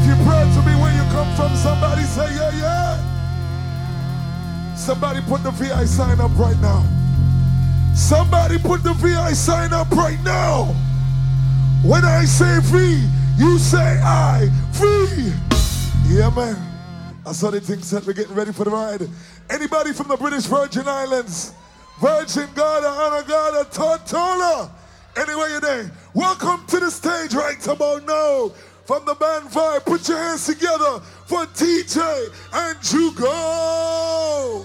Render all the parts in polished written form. If you proud to be where you come from, somebody say yeah, yeah. Somebody put the VI sign up right now. Somebody put the VI sign up right now. When I say V, you say I. V. Yeah, man. I saw the thing said, we're getting ready for the ride. Anybody from the British Virgin Islands? Virgin, Ghana, Anagada, Tortola. Anyway, you there. Welcome to the stage right about now. From the band Vibe, put your hands together for DJ Andrew Go.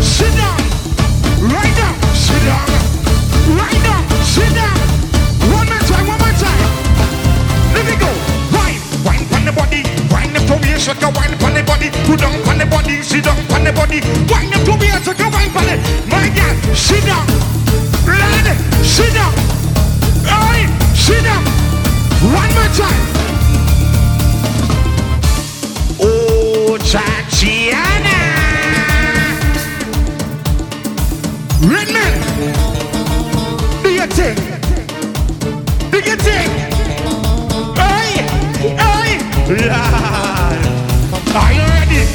Sit down, right down, sit down. Redman, do your thing. Do your thing. Hey, hey, Lord. Are you ready?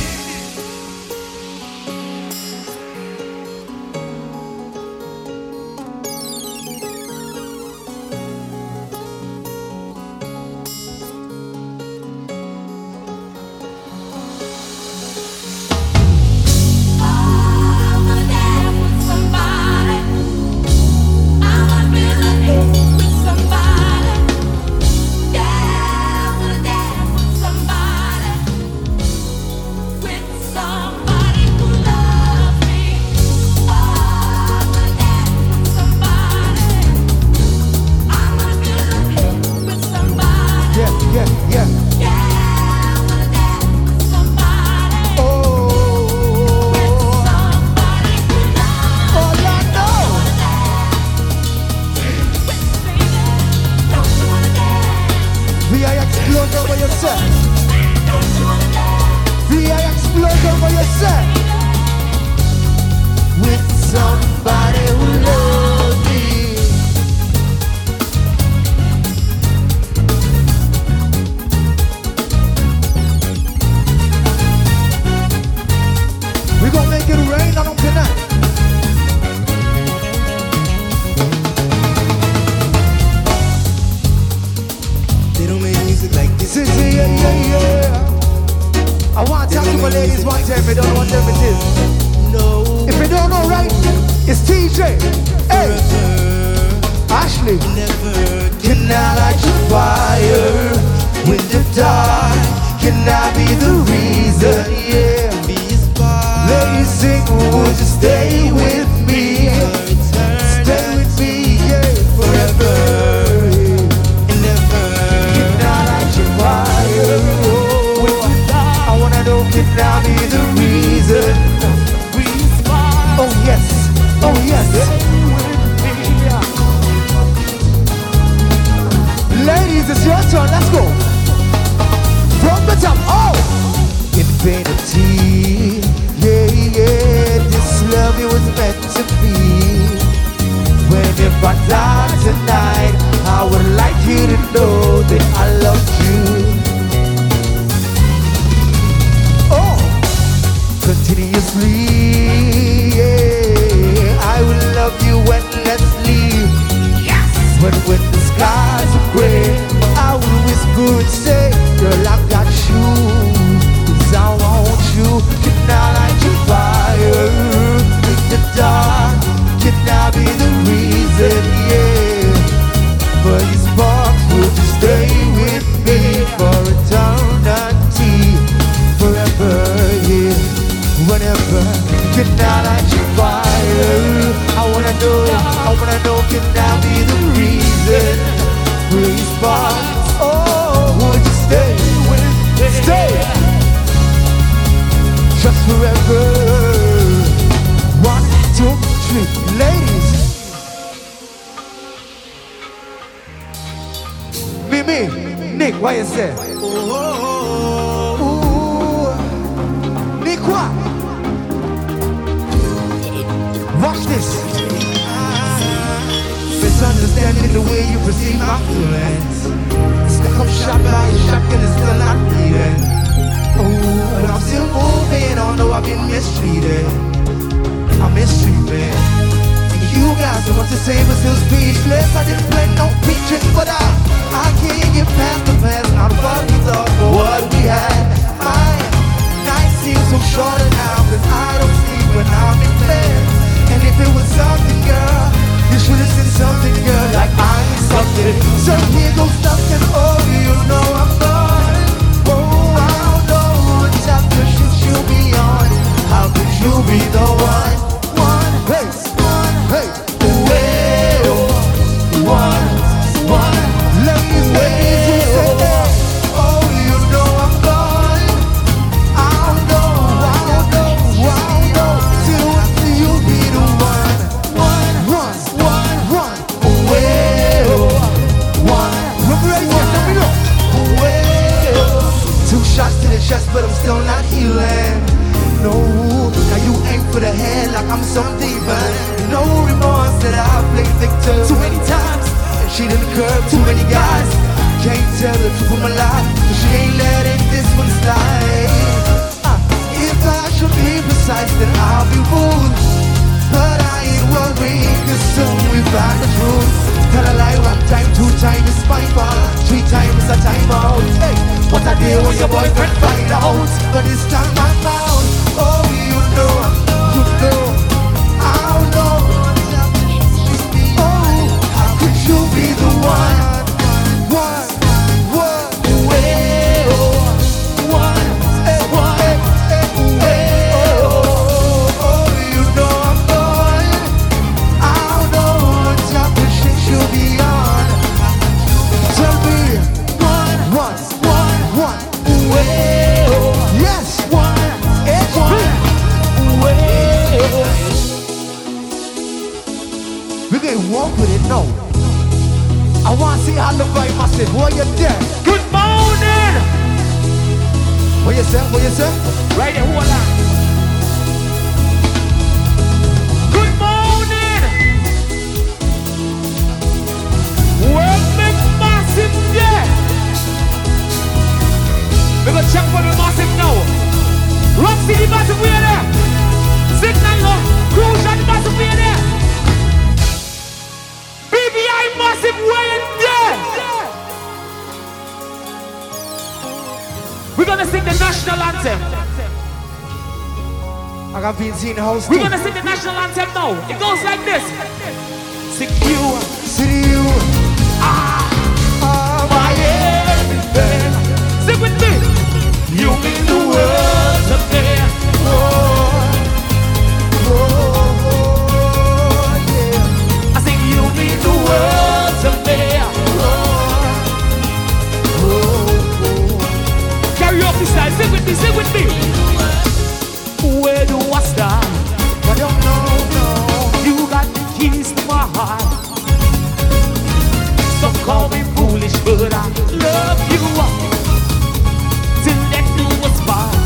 One, hey, one, hey, one, curb, too many guys. Can't tell the truth from a lie, cause she ain't letting this one slide. If I should be precise, then I'll be rude. But I ain't worried, cause soon we find the truth. Tell a lie one time, two times is my fault, three times a time out. Hey, what I did when your boyfriend find out, but this time I'm out. Oh, you know, I know. Oh, how could you be the one? No, I want to see how the vibe must say, boy, you're there. Good morning. What you say? What you say? Right there, hold on. Good morning. Where's the massive there? We're going to check for the massive now. Rock City massive, we're there. Signal, no. Cruise shot massive, we're there. Massive way in there. We're gonna sing the national anthem. I got VZ in the house. We're gonna sing the national anthem now. It goes like this. Sing you, see you. Ah, my everything. Sing with me. You mean the world to me. Oh, oh, yeah. I sing you mean the world. Sing with me, sing with me. Where do I start? I don't know. You got the keys to my heart. Some call me foolish, but I love you till that you was mine.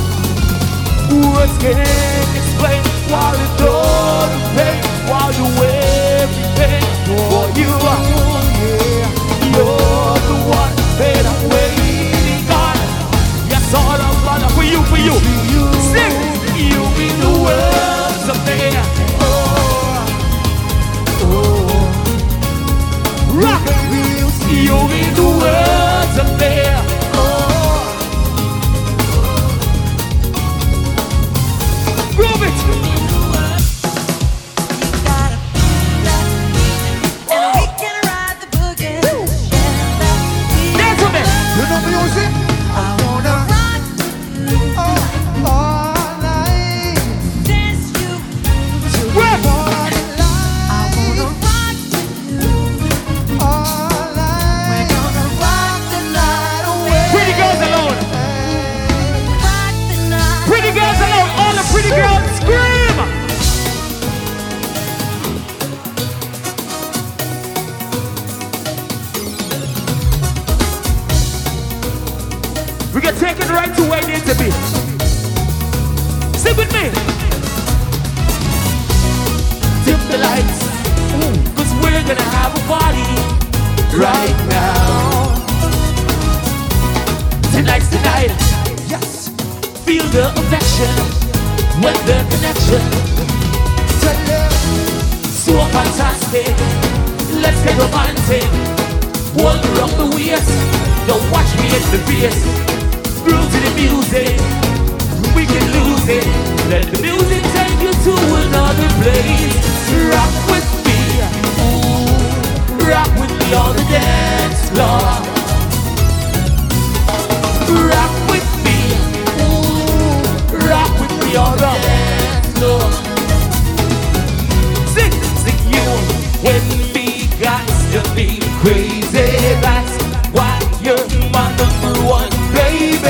Words can't explain why you don't pay, why you everything for you. You're the one that I'm waiting on. Yes, all of for you, for you. You. Sing. You mean the world to me. Oh, oh. Rock. You mean the world to me. Oh. Prove it. And we can ride the boogie. Dance with me. You know me, music. I wanna. Right to where it needs to be. Sing with me. Dim the lights. Ooh. Cause we're gonna have a party right now. Tonight's the night. Yes. Feel the affection with the connection. So fantastic. Let's get romantic. Walk around the wheels. Don't watch me in the face. Groove to the music, we can lose it. Let the music take you to another place. Rock with me, ooh, rock with me on the dance floor. Rock with me, ooh, rock with me on the dance floor. Sing, sing you, when we got to be crazy. That's why you're my number one. Crazy,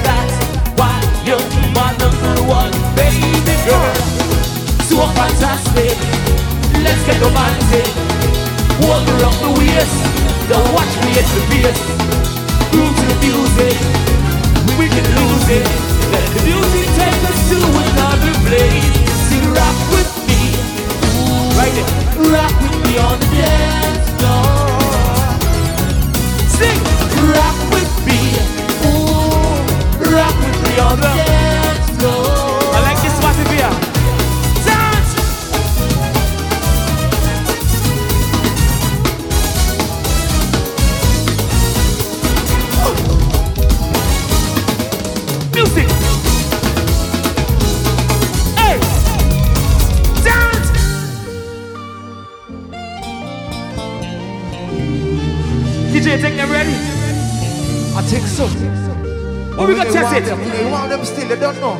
that's why you're my number one baby girl. So fantastic, let's get romantic. Walk around the wheels, don't watch me at the beers. Groove to the music, we can lose it. Let the music take us to another place. See, rock with me, right there. DJ think they're ready? I think so. But we gonna test it. They want them still, they don't know.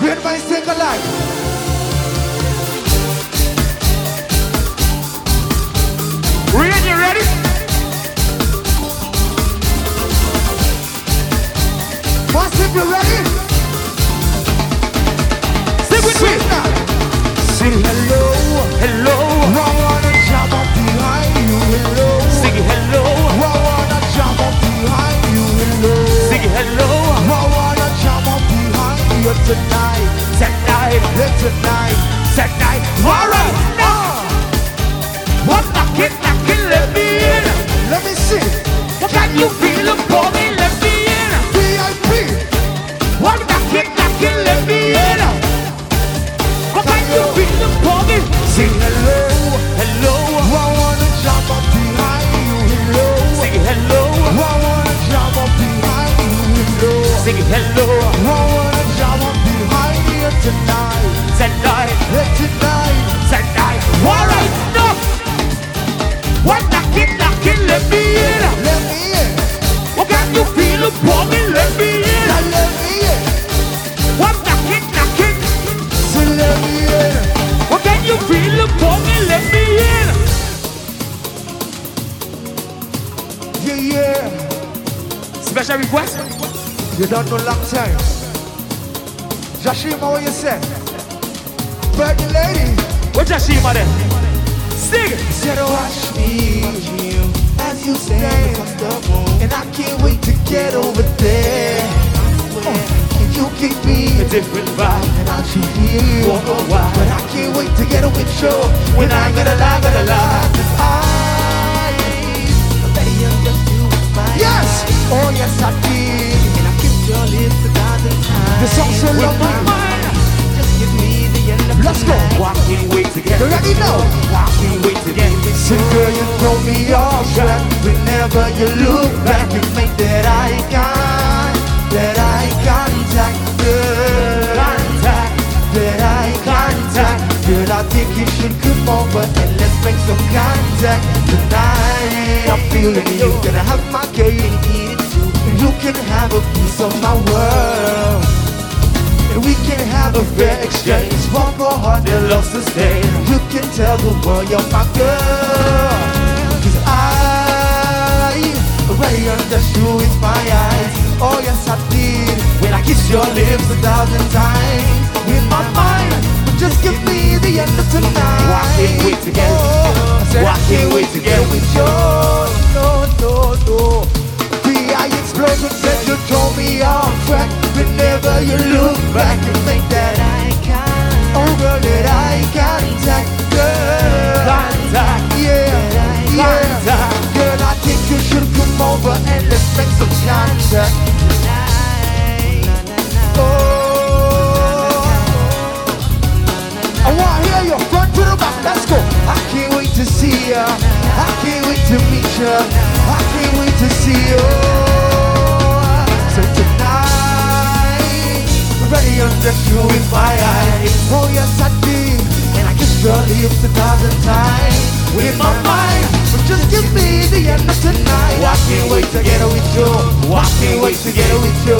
Great minds think alike. Rian, you ready? Massive, you ready? Sing with me now. Sing hello, hello. I wanna jump up behind you, hello. Sing hello. I wanna jump up behind you, hello. Sing hello. I wanna jump up behind you tonight, tonight, tonight, tonight. Alright, now. What knocking, let me in. Let me see. Can you feel it for me? Let me in. VIP. What knocking, let me in. Can you feel it for me? Sing hello, hello. I wanna jump up behind you, hello. Sing hello. I wanna jump up behind you, hello. Sing hello. I wanna jump up behind you tonight, tonight, tonight, tonight. Alright, now. What knocking, let me in. Let me in. What can you feel for me? Let me in. Let me in. What knocking, so let me in. What can you feel for me? Let me in. Yeah, yeah. Special request? You don't know long time. Jashima, what you say? Bird lady. What Jashima then? Sing it! Said, watch me, as you stand, and I can't wait to get over there. Can you give me a different vibe? And I'll treat you walk a while, but I can't wait to get over with you. When I gonna lie, 'cause I bet you just do my yes! Life. Oh yes, I did. And I kept your lips a thousand times. The song's so lovely. Let's go. Walking way together. You already know. Walking way together. So girl, you throw me off track. Whenever you look back, you make that I contact, girl. Contact, that I contact. Girl, I think you should come over and let's make some contact tonight. I'm feeling you. Gonna have my cake and eat it too. You can have a piece of my world. We can have a fair exchange. One more heart that loves to stay. You can tell the world you're my girl. 'Cause I already understood with my eyes. Oh yes I did. When I kiss your lips a thousand times with my mind, but just give me the end of tonight. Why can't we together? Why can't we together with you? No I explosion said you throw me off track. Whenever you look back, you think that I can't. Oh girl, that I contact, girl. Contact, yeah, yeah. Contact. Girl, I think you should come over and let's make some contact tonight. Oh, I want to hear your front to the back. Let's go. I can't wait to see ya. I can't wait to meet ya. I can't wait to see ya. Ready under you with my eyes. Oh yes I did. And I kissed your lips a thousand times with my mind. But just give me the end of tonight. Why can't wait to get with you? Why can't wait to get with you?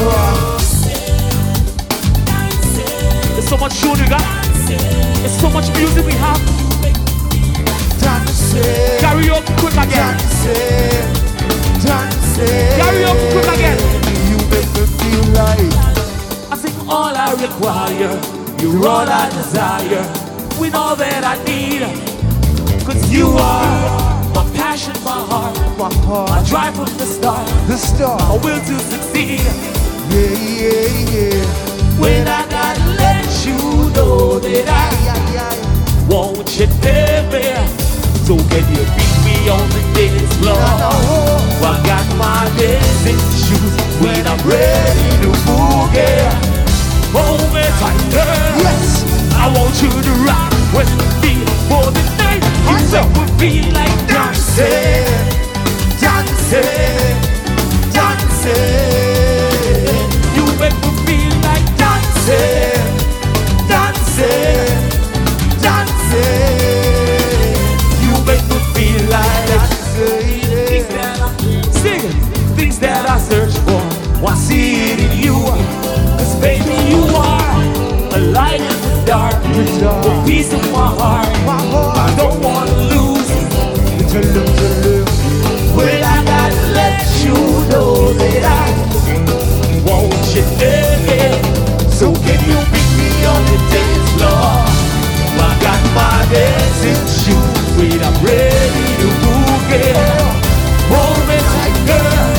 There's so much show we got. There's so much music we have. Dancing. Karaoke quick again. Dancing. Dancing. Karaoke quick again. You make me feel like all I require, you're all I desire, with all that I need. 'Cause you are my passion, my heart, my drive from the start, my will to succeed. Yeah, yeah, yeah. When I gotta let you know that I want you, baby. So can you beat me on the dance floor? I got my dancing shoes when I'm ready to boogie. Hold me tighter. Yes, I want you to rock with me for the night. You make me feel like dancing, dancing, dancing. You make me feel like dancing. the peace of my heart. I don't want to lose it. Well, I gotta let you know that I want you there. So can you meet me on the dance floor? I got my dancing shoes, wait, I'm ready to move it. Hold me tight, girl.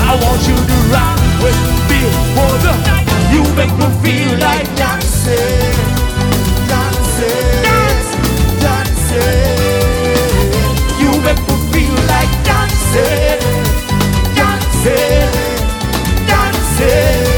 I want you to rock with me for the night. You make me feel like dancing, dancing, dancing. You make me feel like dancing, dancing, dancing.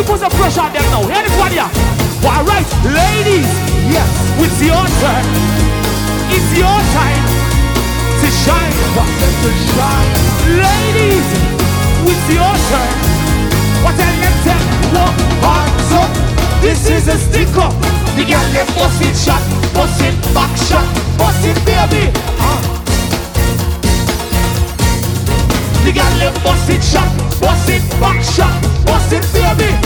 Put some pressure on them now. Hear this one here. All right, ladies. Yes, it's your turn. It's your time to shine. What time to shine, ladies? It's your turn. What I let them walk hands up. This is a stick up. The girl left bust it shot, bust it back shot, bust it baby. The girl left bust it shot, bust it back shot, bust it baby.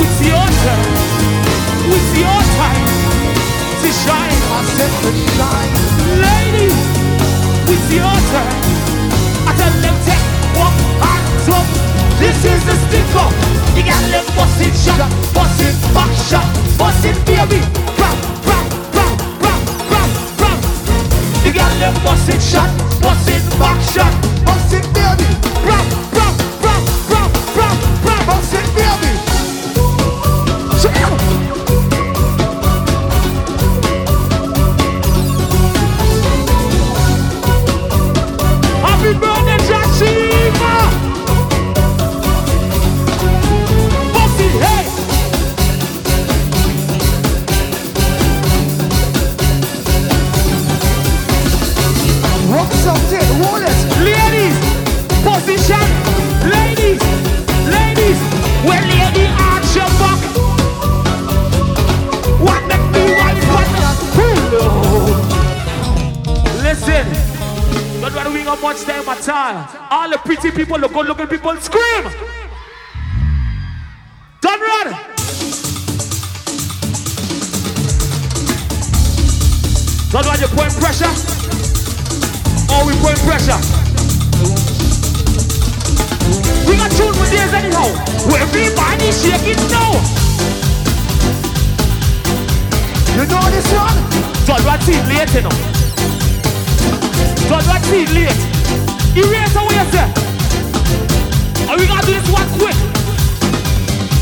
It's your time to shine. I said to shine. Ladies, it's your turn. I tell them take one hands up. This is the stick up. You got them bust it shot, bust it back shot, bust it baby. Bam, bam, bam, bam, bam, bam. You got them bust it shot, bust it back shot, bust it baby. Bam, bam, bam, bam, bam, bam, bust it baby. Much time at all. All the pretty people, the good-looking people, scream! Don't run! Don't run, you're putting pressure? Oh, we're putting pressure. We got tune with this anyhow. Everybody shake it now. You know this one? Don't run, see it later now. God, what's it late? Erase away yourself. And we gotta do this one quick.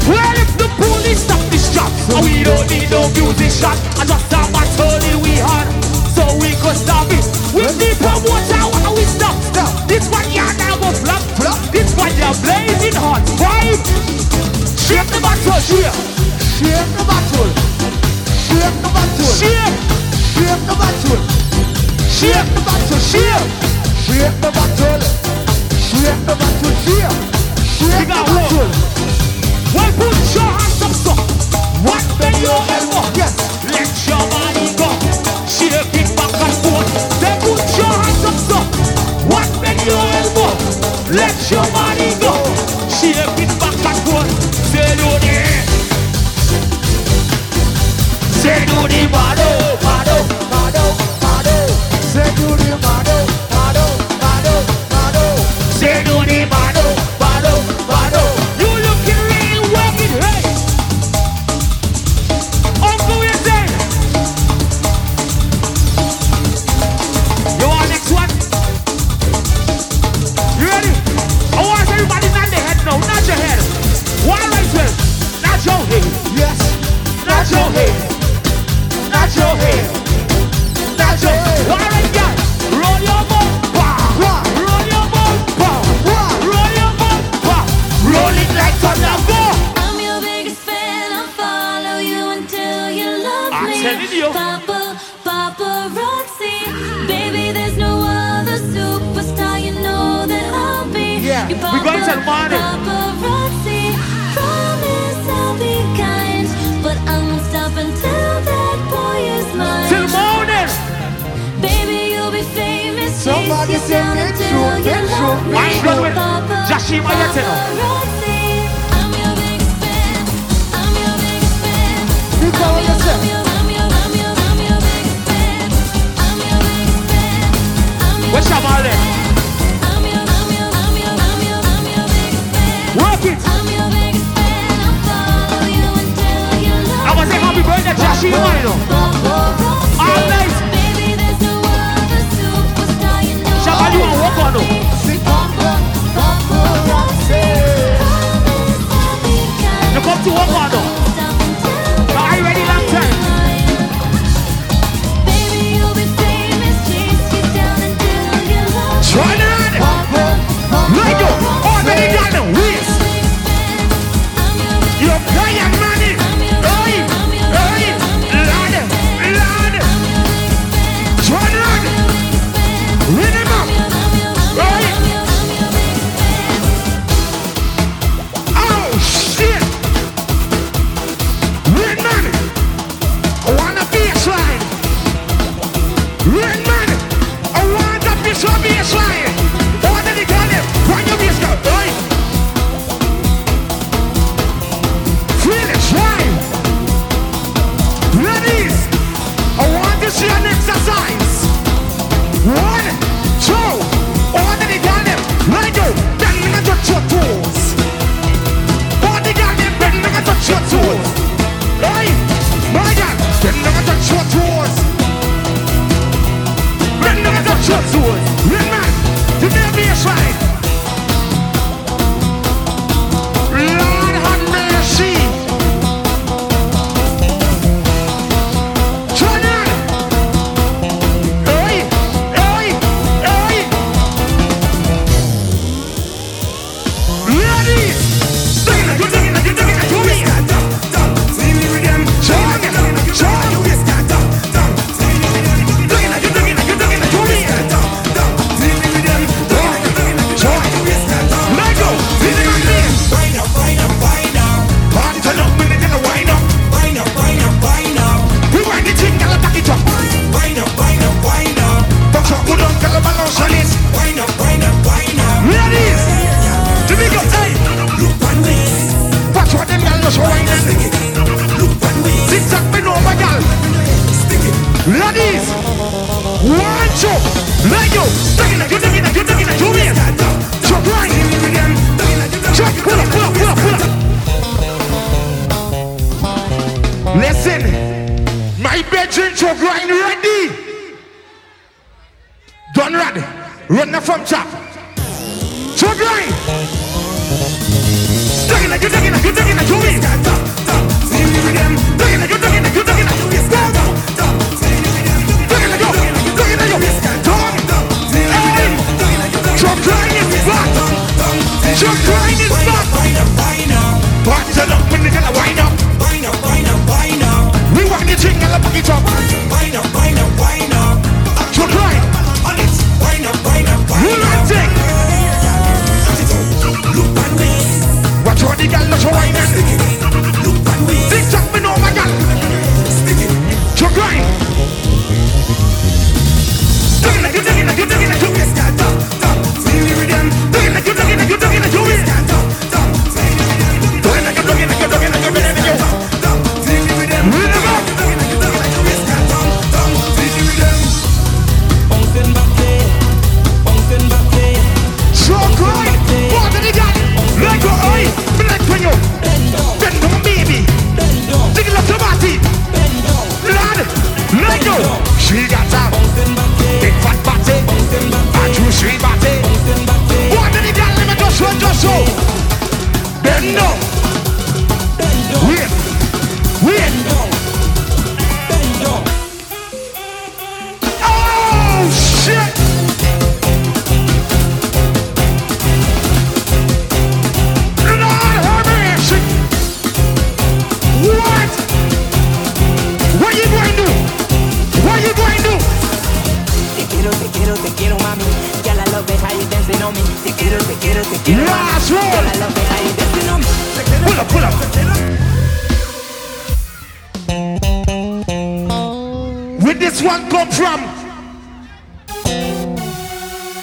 Well, if the police stop this job, so we don't need no music shot. I just have my turning we had, so we could stop it. We need promoter, and we stop. This one yard now was black. This one you're blazing hot. Right? Shake the battle, shake. Shake the battle. Shake the battle. Shake. Shake the battle. Shake the battle, shake. Shake the battle. Shake the battle, shake. Shake the battle. Well, put your hands up, so what bend your elbow? Yes. Let your body go. Shake it back and forth. Then put your hands up, so what bend your elbow? Let your body go. Shake it back and forth. Say do the. Say do the bado, bado, bado. Say do the bado, bado, bado, bado. Say do the bado, bado, bado. You looking real working, hey. Uncle, you said. You want next one? You ready? I want everybody nod their head now, nod your head. One right well, nod your head. Yes, nod your head. Nod your head. Nod your head. All right. We're going to the morning.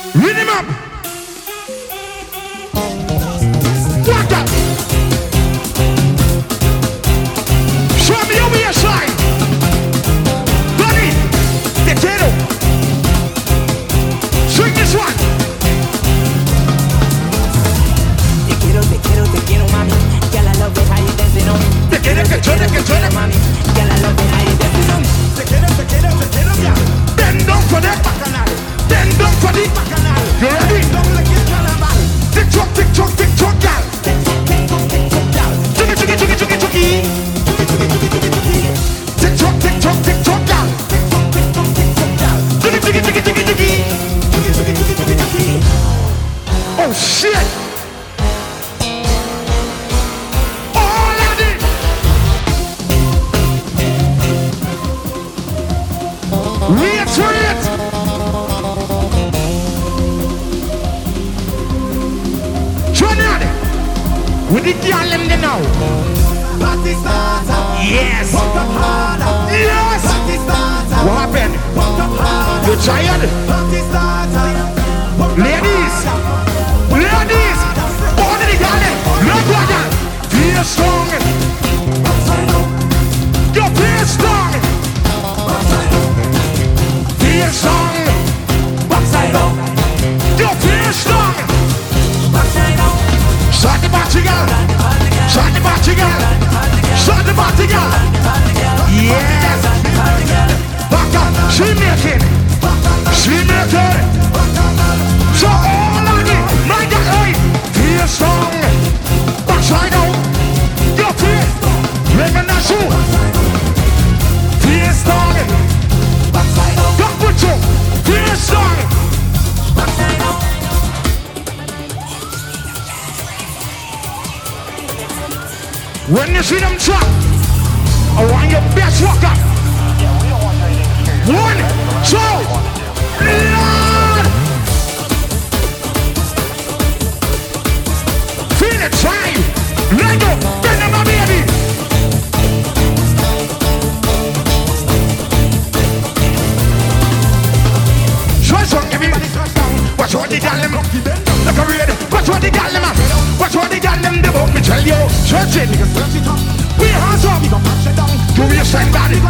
Read him up. quiere, mami, que la love it, I definitely. Se quiere, ya. Then don't for that bacchanal. Then don't for the bacchanal. You ready? Don't like it, carnaval. Tick tock, gal. Oh shit! All of it! Wait for it! Turn on it! We did the island now. Yes! Yes! What happened? You tired? Ladies! Ladies, born in the garden, no brother, be strong. You be strong. You be strong. Shot the batigal. Yes. Back up, she making. So all I need. My God, hey, feel strong. Backside out, your feet. Making that shoe. Feel strong. Backside out, got with you. Feel strong. Backside out. When you see them drop, I want your best walk up. One, two, yeah. Time, let go, bend on my baby. Trust on everybody, trust down. Watch what they got them. Look around, watch what they got them. Watch what they got them. They won't me tell you. Search it, we hands up. Do we stand by it?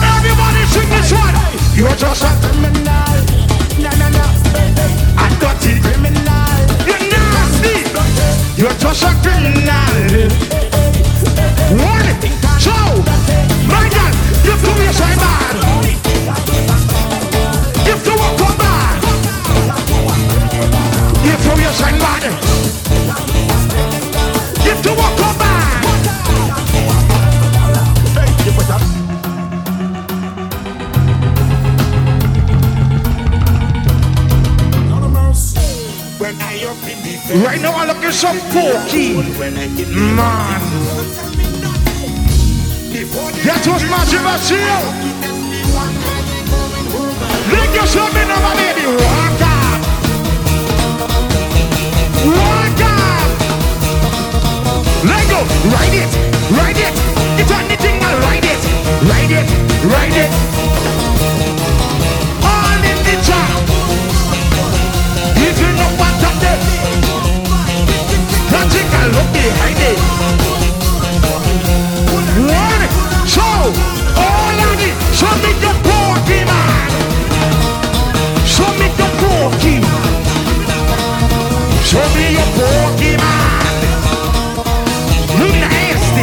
Everybody sing this one. You're just a criminal. No. I got it. Criminal. You're just a criminal. One, two, my God, give to me a side man. Give to a good man. Give to me a side man. Give to a good man. Thank you for that. When I open right now, I'm looking so porky. Man. That was Magic Basil. Look yourself in my baby. Walk up. Let go. Ride it. It's anything, I'll ride it. All in the top. If you know what that is. Look behind it. One, two, all I need. Show me the porky man. Show me your porky man. You nasty.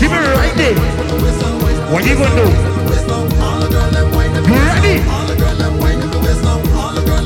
Give it right there. What you gonna do? You ready? All the girl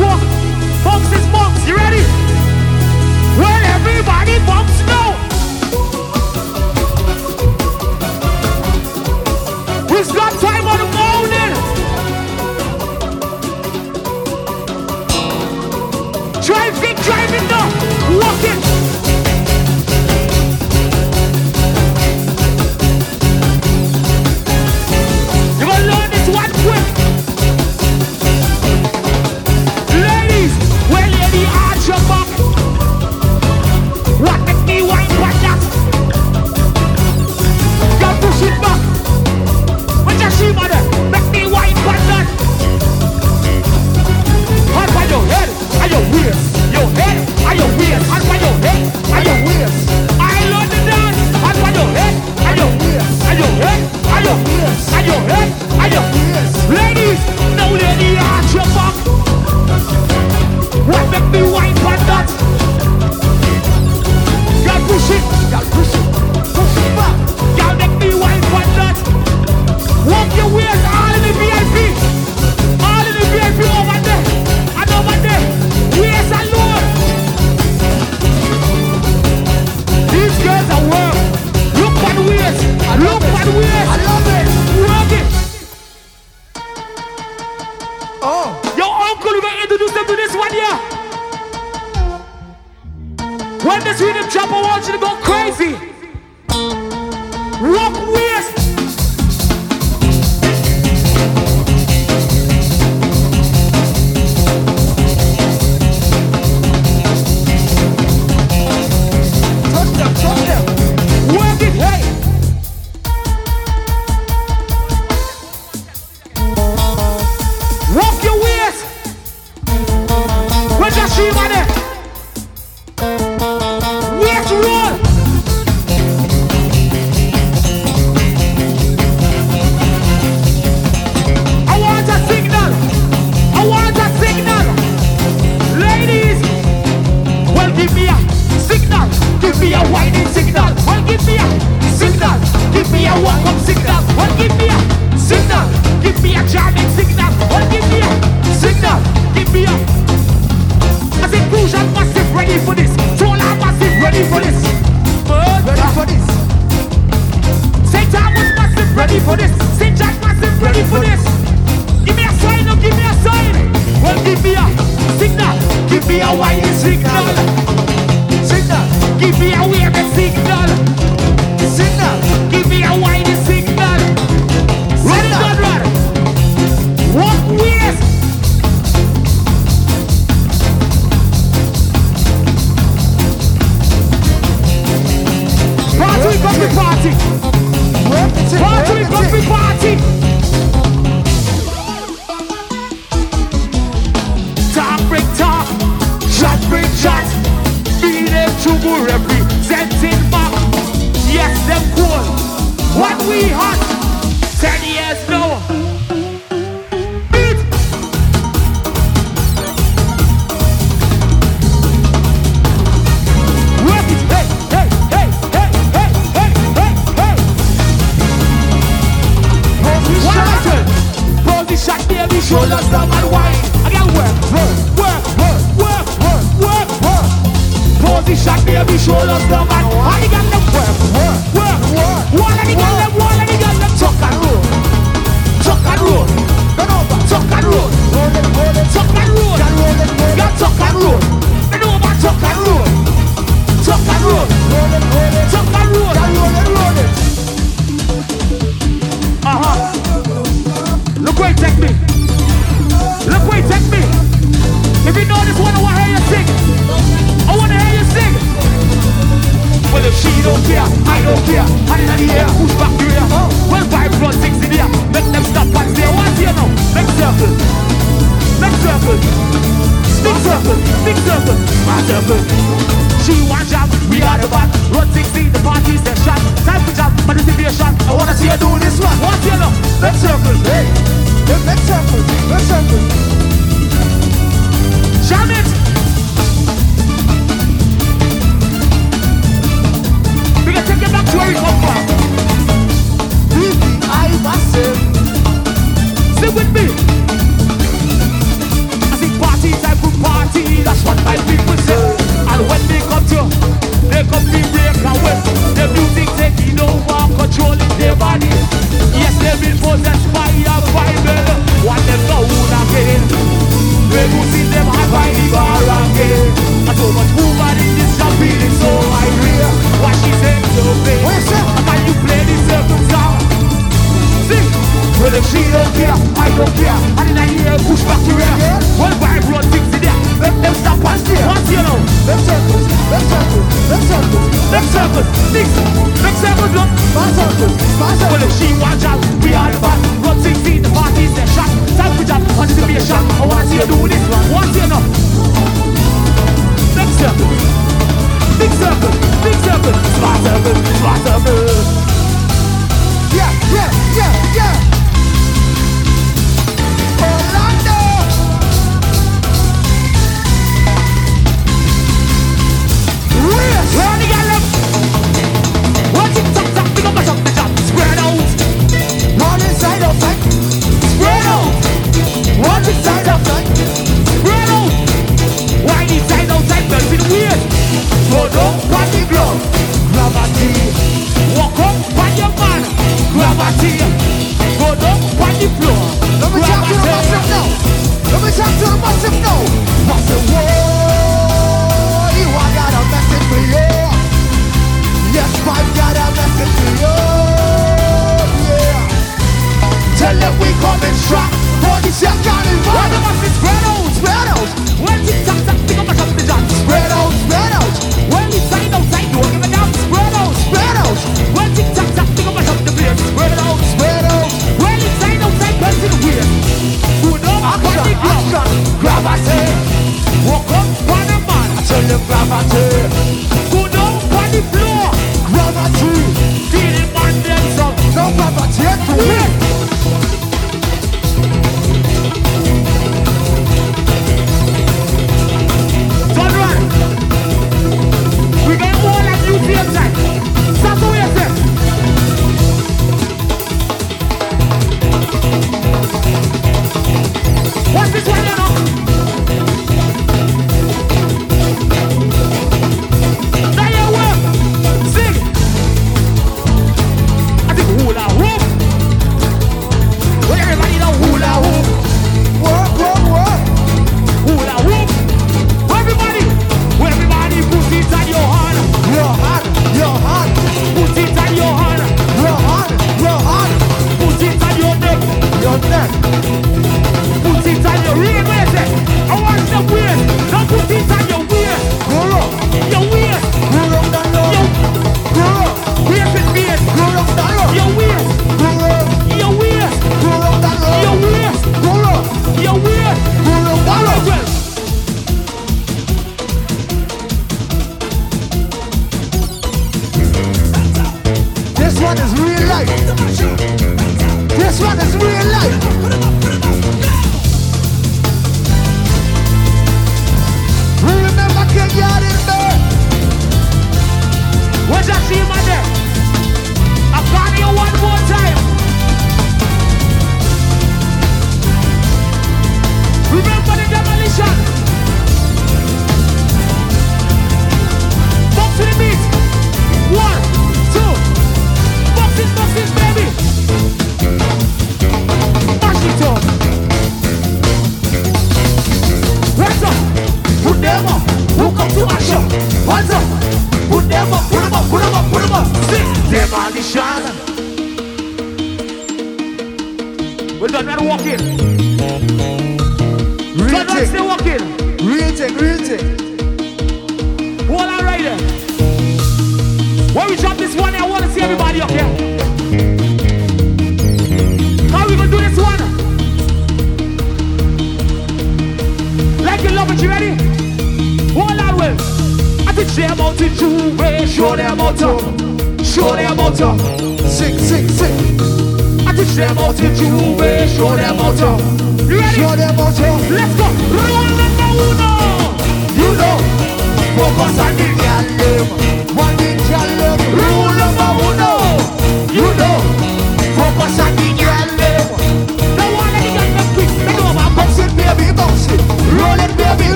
walk. Bumps is bumps, you ready? Well, everybody bumps now. We've got time on the morning. Driving, driving now, walking. You're gonna learn this one quick. With me. I see party time possessed by the Bible. What them down again? We go see them high by the bar again. I so much movement in this shop, feeling so irate. What she said to me? I thought you play this circle song. See? Well, if she don't care, I don't care. I didn't hear her push back to her. Well, Vibe run things in there. Let them stop and stare. What you know? Them circles, them circles, them circles, them circles. Things, them circles, look. My circles, my circles. Well, if she watch out, we are the band. Run things in the parties, they're shot. Time for jump, I need to be a shot. I wanna see you do this one. What you know? Them circles, big circles, big circles. My circles, my circles. Yeah, yeah, yeah, yeah.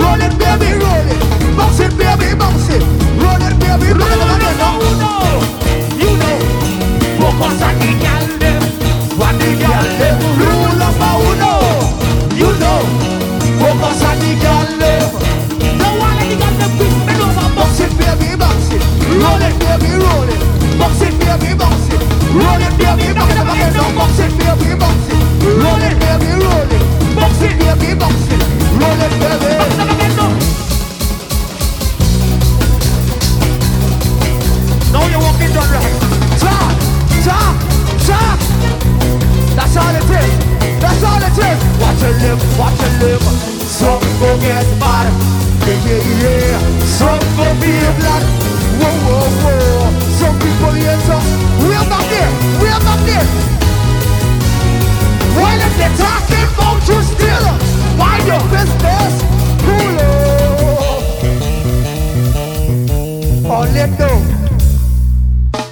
Roll it, baby, roll it. Bounce it, baby, bounce it. Roll it, baby, roll it.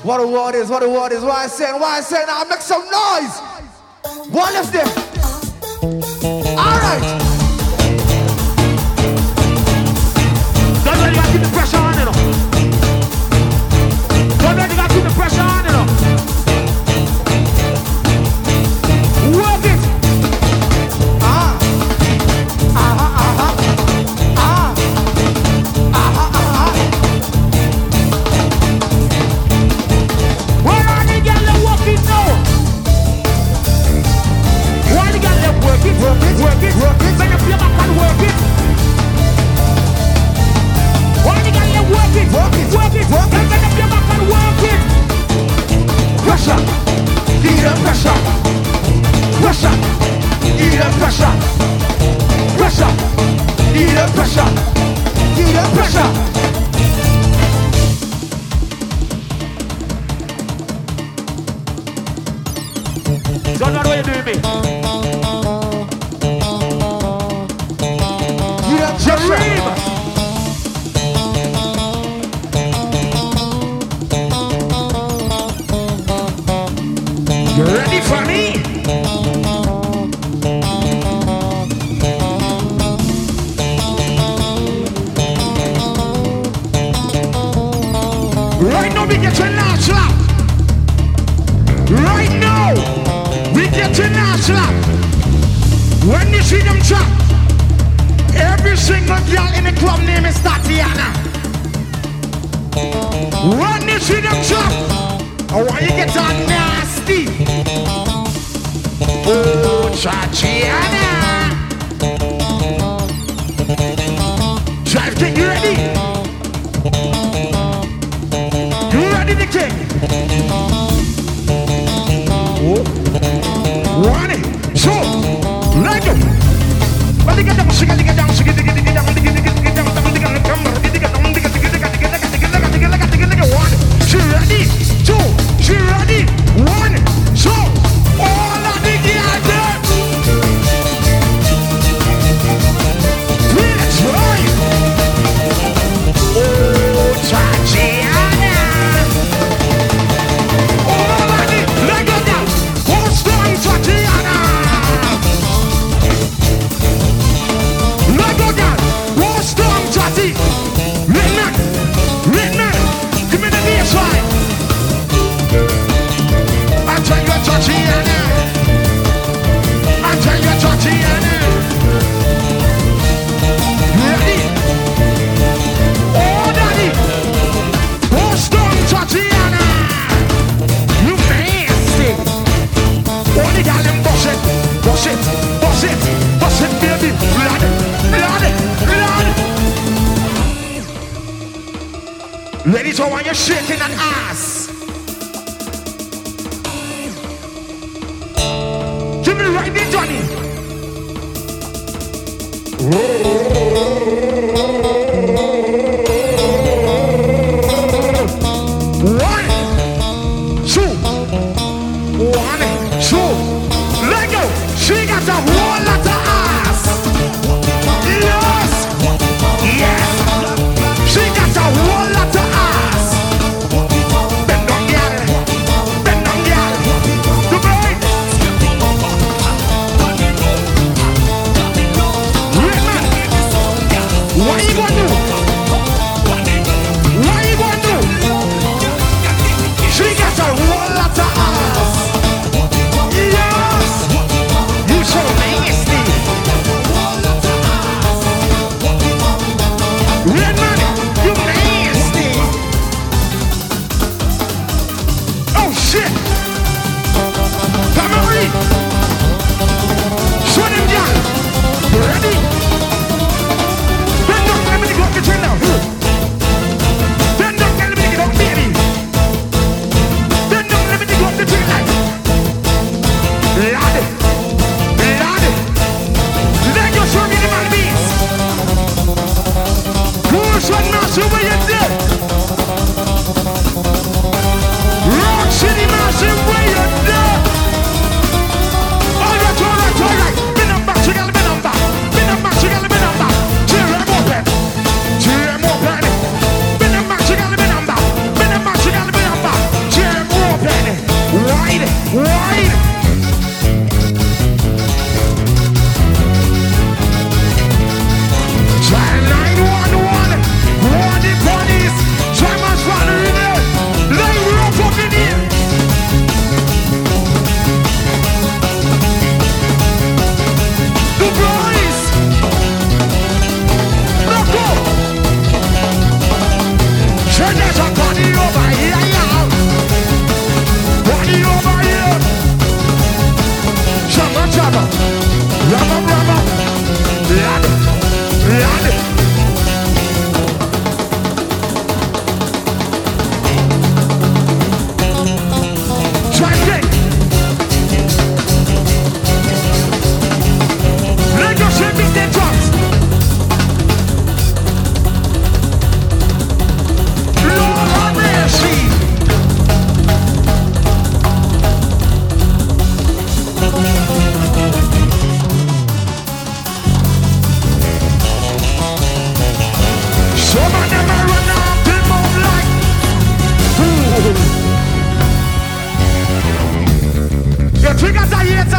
What the word is, what the word is, why I saying, I'll make some noise. One left there. Alright. Don't let you guys keep the pressure on, you know. Don't let you guys keep the pressure on, you know. What you gonna do?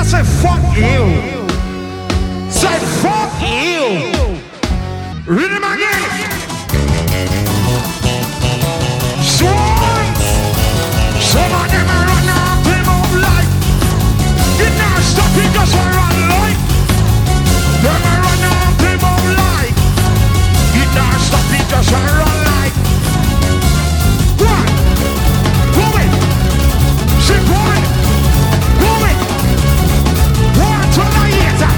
said fuck you. Said fuck you. Read him again. Swords. Some of them are running out of life. You're not stopping because I run life. Them are running out of life. You're not stopping because I run life. What? Go in. Sit right. Go in. What? Turn the ears up.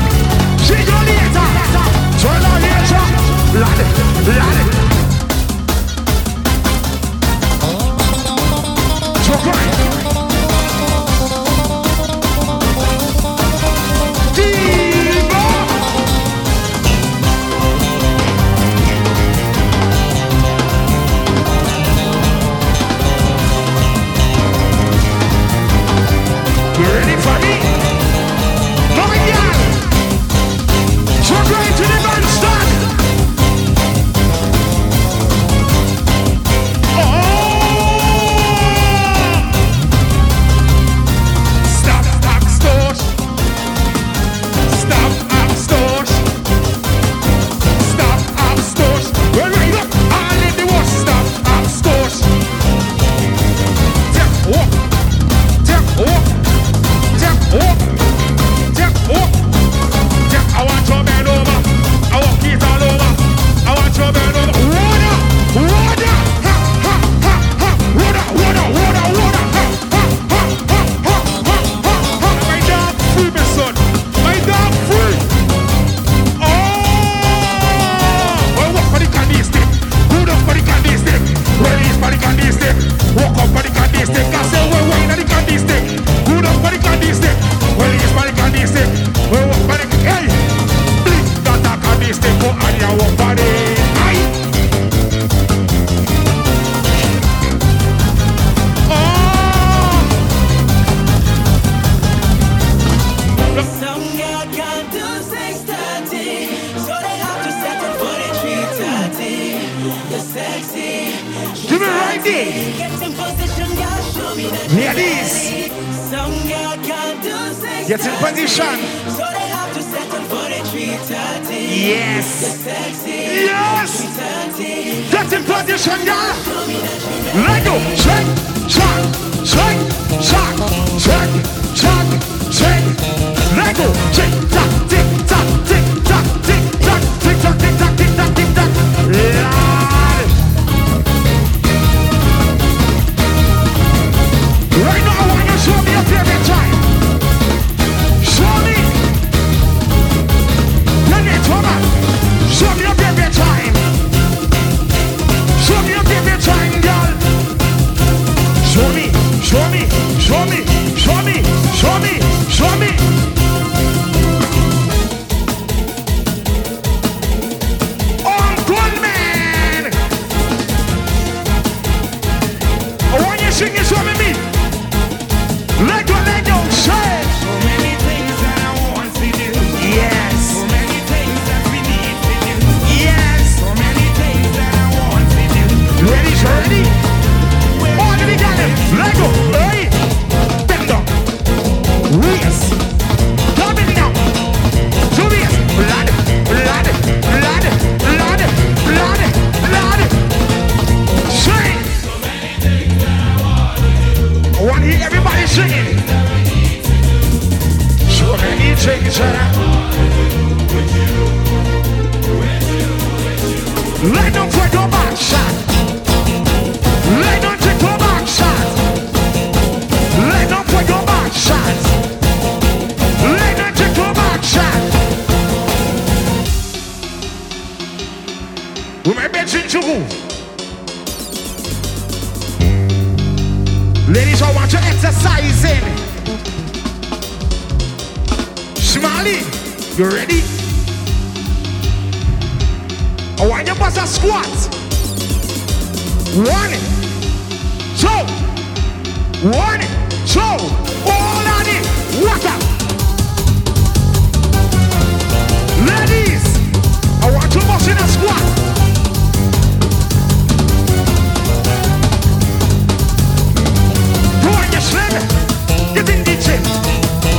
Sit your ears up. Turn the ears up. Light it.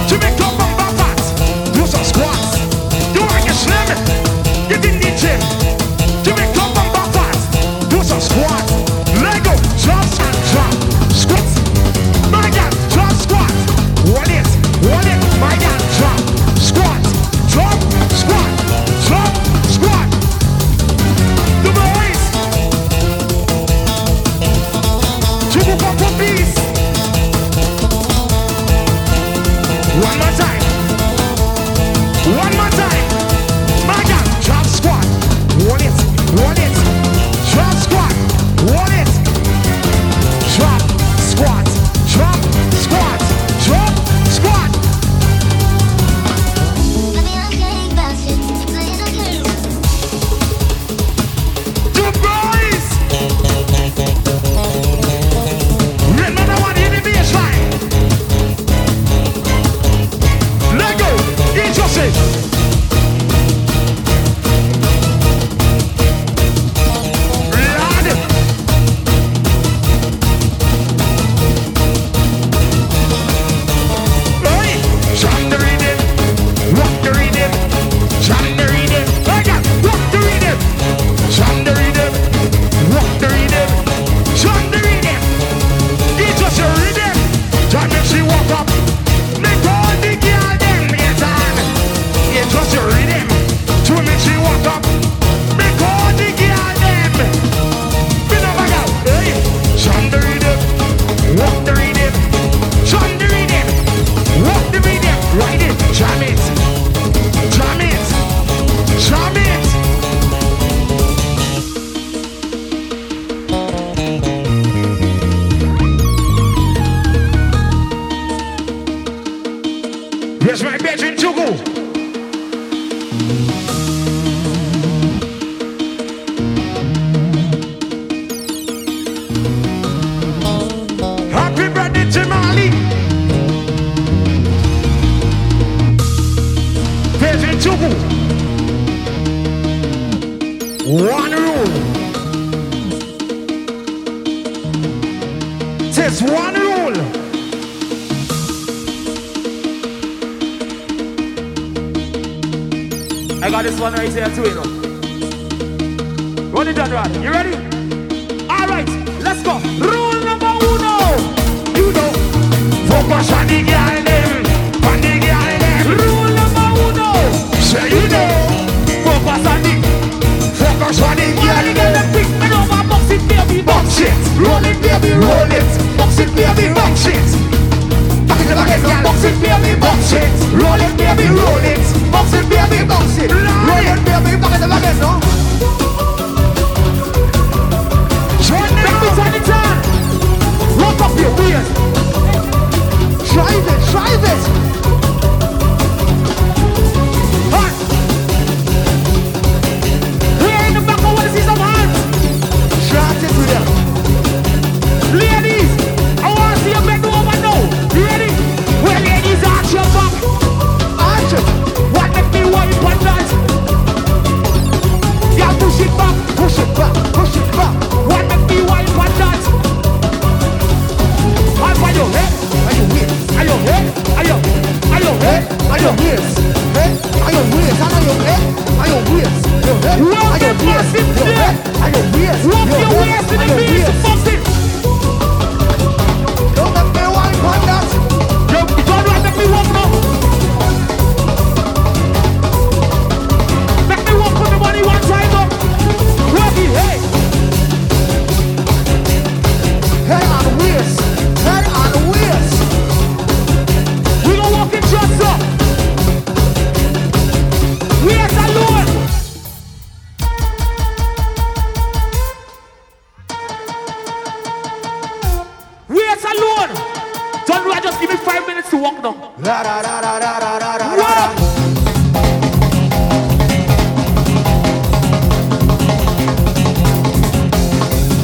To make up this. One more time. One more time. Madam, drop squat. Hold it. Hold it. Drop squat. Hold it. Drop squat. Drop squat. Drop squat. The boys. Remember what in the baseline. Let go. It's just it. Lord. Hey, drop the rhythm. Rock the rhythm. Drop the rhythm. I got rock the rhythm. Drop the rhythm. Rock the rhythm. Drop the rhythm. It's just a rhythm. Time that she walk up. Make all the girl them get on. It's just a rhythm. To make she walk up. Make all the girl them. Been up back out. Hey, drop the rhythm. Rock the rhythm. Drop the rhythm. Rock the rhythm. Ride it. Jam it. Jam it. Jam it. Where's my bedroom to go? Happy birthday to Mali. Bedroom to go. One rule. There's one rule. I got this one right here too, you know. Run it down, Rod. You ready? All right, let's go. Rule number uno. You know, focus on the girl them, on the girl them. Rule number uno. Say you know, focus on the girl them. Box it, roll it, baby, roll it. Box it, baby, box it. Back it, girl. Box it, baby, box it. Roll it, baby, roll it. Box it, baby, box it. Roll it, baby, back it, no. Turn it up, turn it on. Rock up your wheels. Drive it, drive it. Hot. Here in the back, I want to see some hands. Shout it to them. Ladies, I want to see you bend over now. You ready? Well, ladies, arch your back. Arch it. What make me worry about that? Yeah, push it back, push it back, push it back. What make me worry about that? I'm on your head, on your wheels, on your head, on your head, on your wheels, head, on your wheels, on your head, on your wheels, your head, on your wheels, your head, on your wheels, Rock your waist in the beat, box it. Don't let me walk on that. Don't let me walk now. Make me walk on the body one time now. Rock it, hey. Head on wheels, head on wheels. We don't walk in just up. Wheels alone. Wheels alone. Don't do I just give me 5 minutes to walk now. La da da da da da da da da. Walk.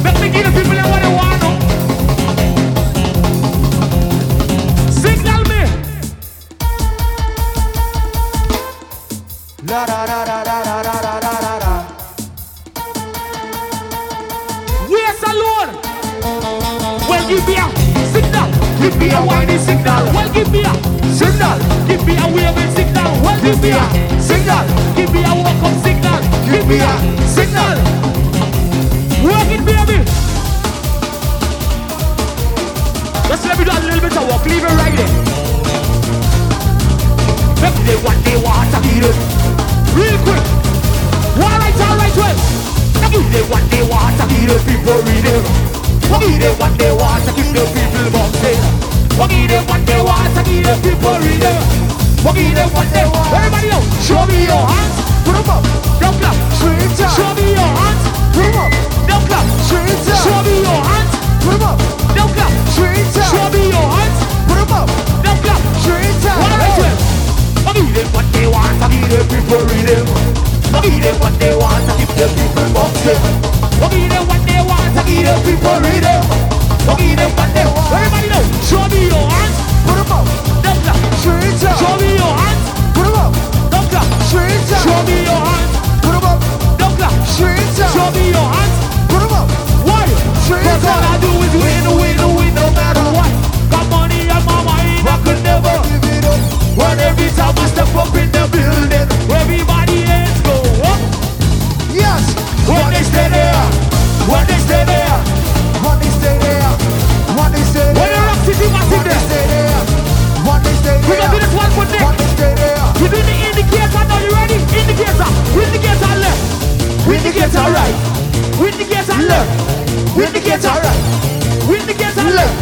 Make me give the people that what they want now. Signal me. La da da da da da da da da da da. Wheels alone. Well, give me a signal. Give me a whining signal. Well, give me a signal. Give me a waving signal. Well, give me a signal. Give me a welcome signal. Give me a signal. Work it, baby. Just let me do a little bit of work. Leave it right there. Make they what they want to eat it. Real quick. All right, well. Make they what they want to eat it. People read it. Give them what they want, so give the people boxing. Give them what they want, so give the people rhythm. Give them what they want. Everybody out, show me your hands. Put them up, don't clap, straight down. Show me your hands. Put them up, don't clap, straight down. Show me your hands. Put them up, don't clap, straight down. Show me your hands. Put them up, don't clap, straight down. What I said. Give them what they want, so give the people rhythm. Give them what they want, so give the people boxing. Give them what they want, I give them people read them. Give them what they want. Everybody know. Show me your hands, put them up, don't clap, straight down. Show me your hands, put them up, don't clap, straight down. Show me your hands, put them up, don't clap, straight down. Show me your hands, put them up. Why? Cause all I do is win, win, win, no matter what. Got money on my mind, I could never give it up. When every time I step up in the building, everybody hands go up. Yes. When they stay there, when they stay there, when they stay there, when they stay there, when the Rock City massive there, when they stay there, we gonna do this one for Nick, when they stay there, you do the indicator now, you ready? Indicator left, indicator right, indicator left, indicator right, indicator left, indicator right, indicator left,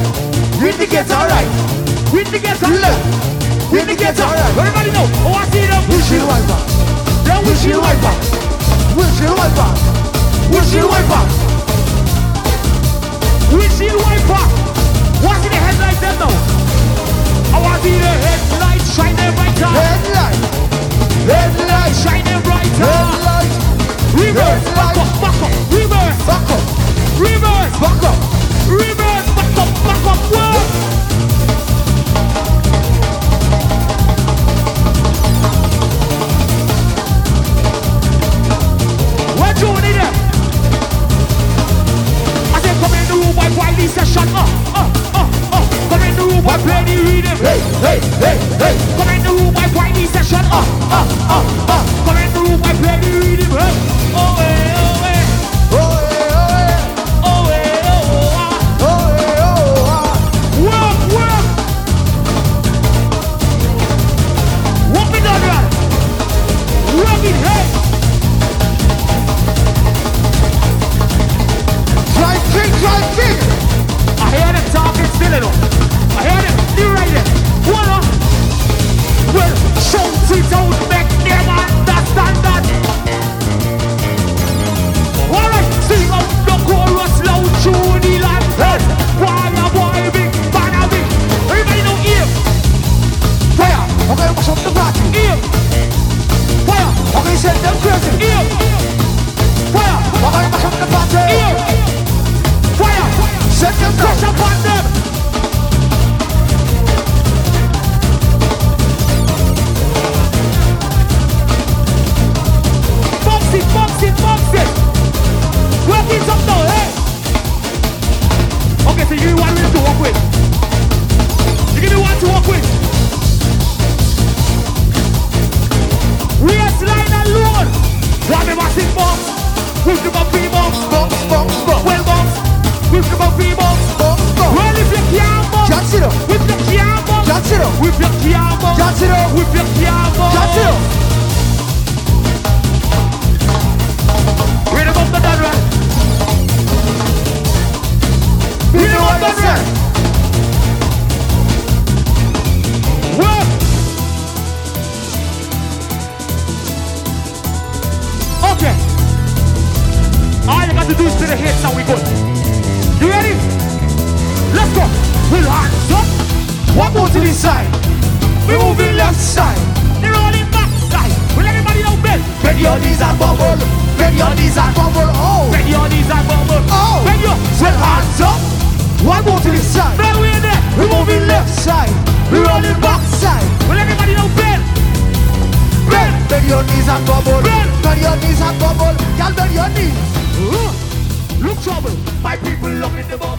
indicator right, everybody know, oh I see them, windshield wiper, them windshield wiper. Windshield wiper, windshield wiper, windshield wiper. What's in the headlight then now? I want to see the headlight shining brighter. Headlight, headlight shining brighter. Headlight, reverse, back up, back up, reverse, back up, reverse, back up, reverse, back up, back up. Session, come in the room, I play the rhythm. Hey, hey, hey, hey. Come in the room, I play the session. Come in the room, I play the rhythm. Hey, oh, hey, oh, hey. Oh, hey, oh, hey. Oh, hey, oh, ah. Oh, hey, oh, ah. Work, work. Walk it down, right? Walk it, hey. Drive kick, drive kick. I hear them talking still enough. I hear them, they're right there. What up? Well, shout it out, make them understand that. Alright, sing out the chorus loud through the land. Yes, wanna boy, big fan of it. Everybody know him. Fire, I'm gonna push up the party. Him. Fire, I'm gonna send them crazy. Him. Fire, I'm gonna push up the party. Him. Fire. Set them down. Pressure upon them. Box it, box it, box it. Work it up now, hey. Okay, so you give me one reel to work with. You give me one to work with. Rear slide alone. One massive box. Push them up, box, box, box, box. Well, box. With the people, well, if you can't box, with the Kiambo, with your Kiambo, with your Kiambo, read about the done right. Read about the done right. Work. Okay. All you got to do is to the hits and we good. You ready? Let's go. We'll hands up. One more to the side. We're moving left side. They're all in back side. Will everybody out bend? Bend your knees and bubble. Bend your knees and bubble. Oh. Bend your knees and bubble. Oh. Bend your. Well, hands up. One more to the side. Bend we're there. We're moving left side. We're all in back side. Will everybody out bend? Bend. Bend your knees and bubble. Bend. Bend your knees and bubble. Y'all bend your knees. Look trouble, my people love in the bomb.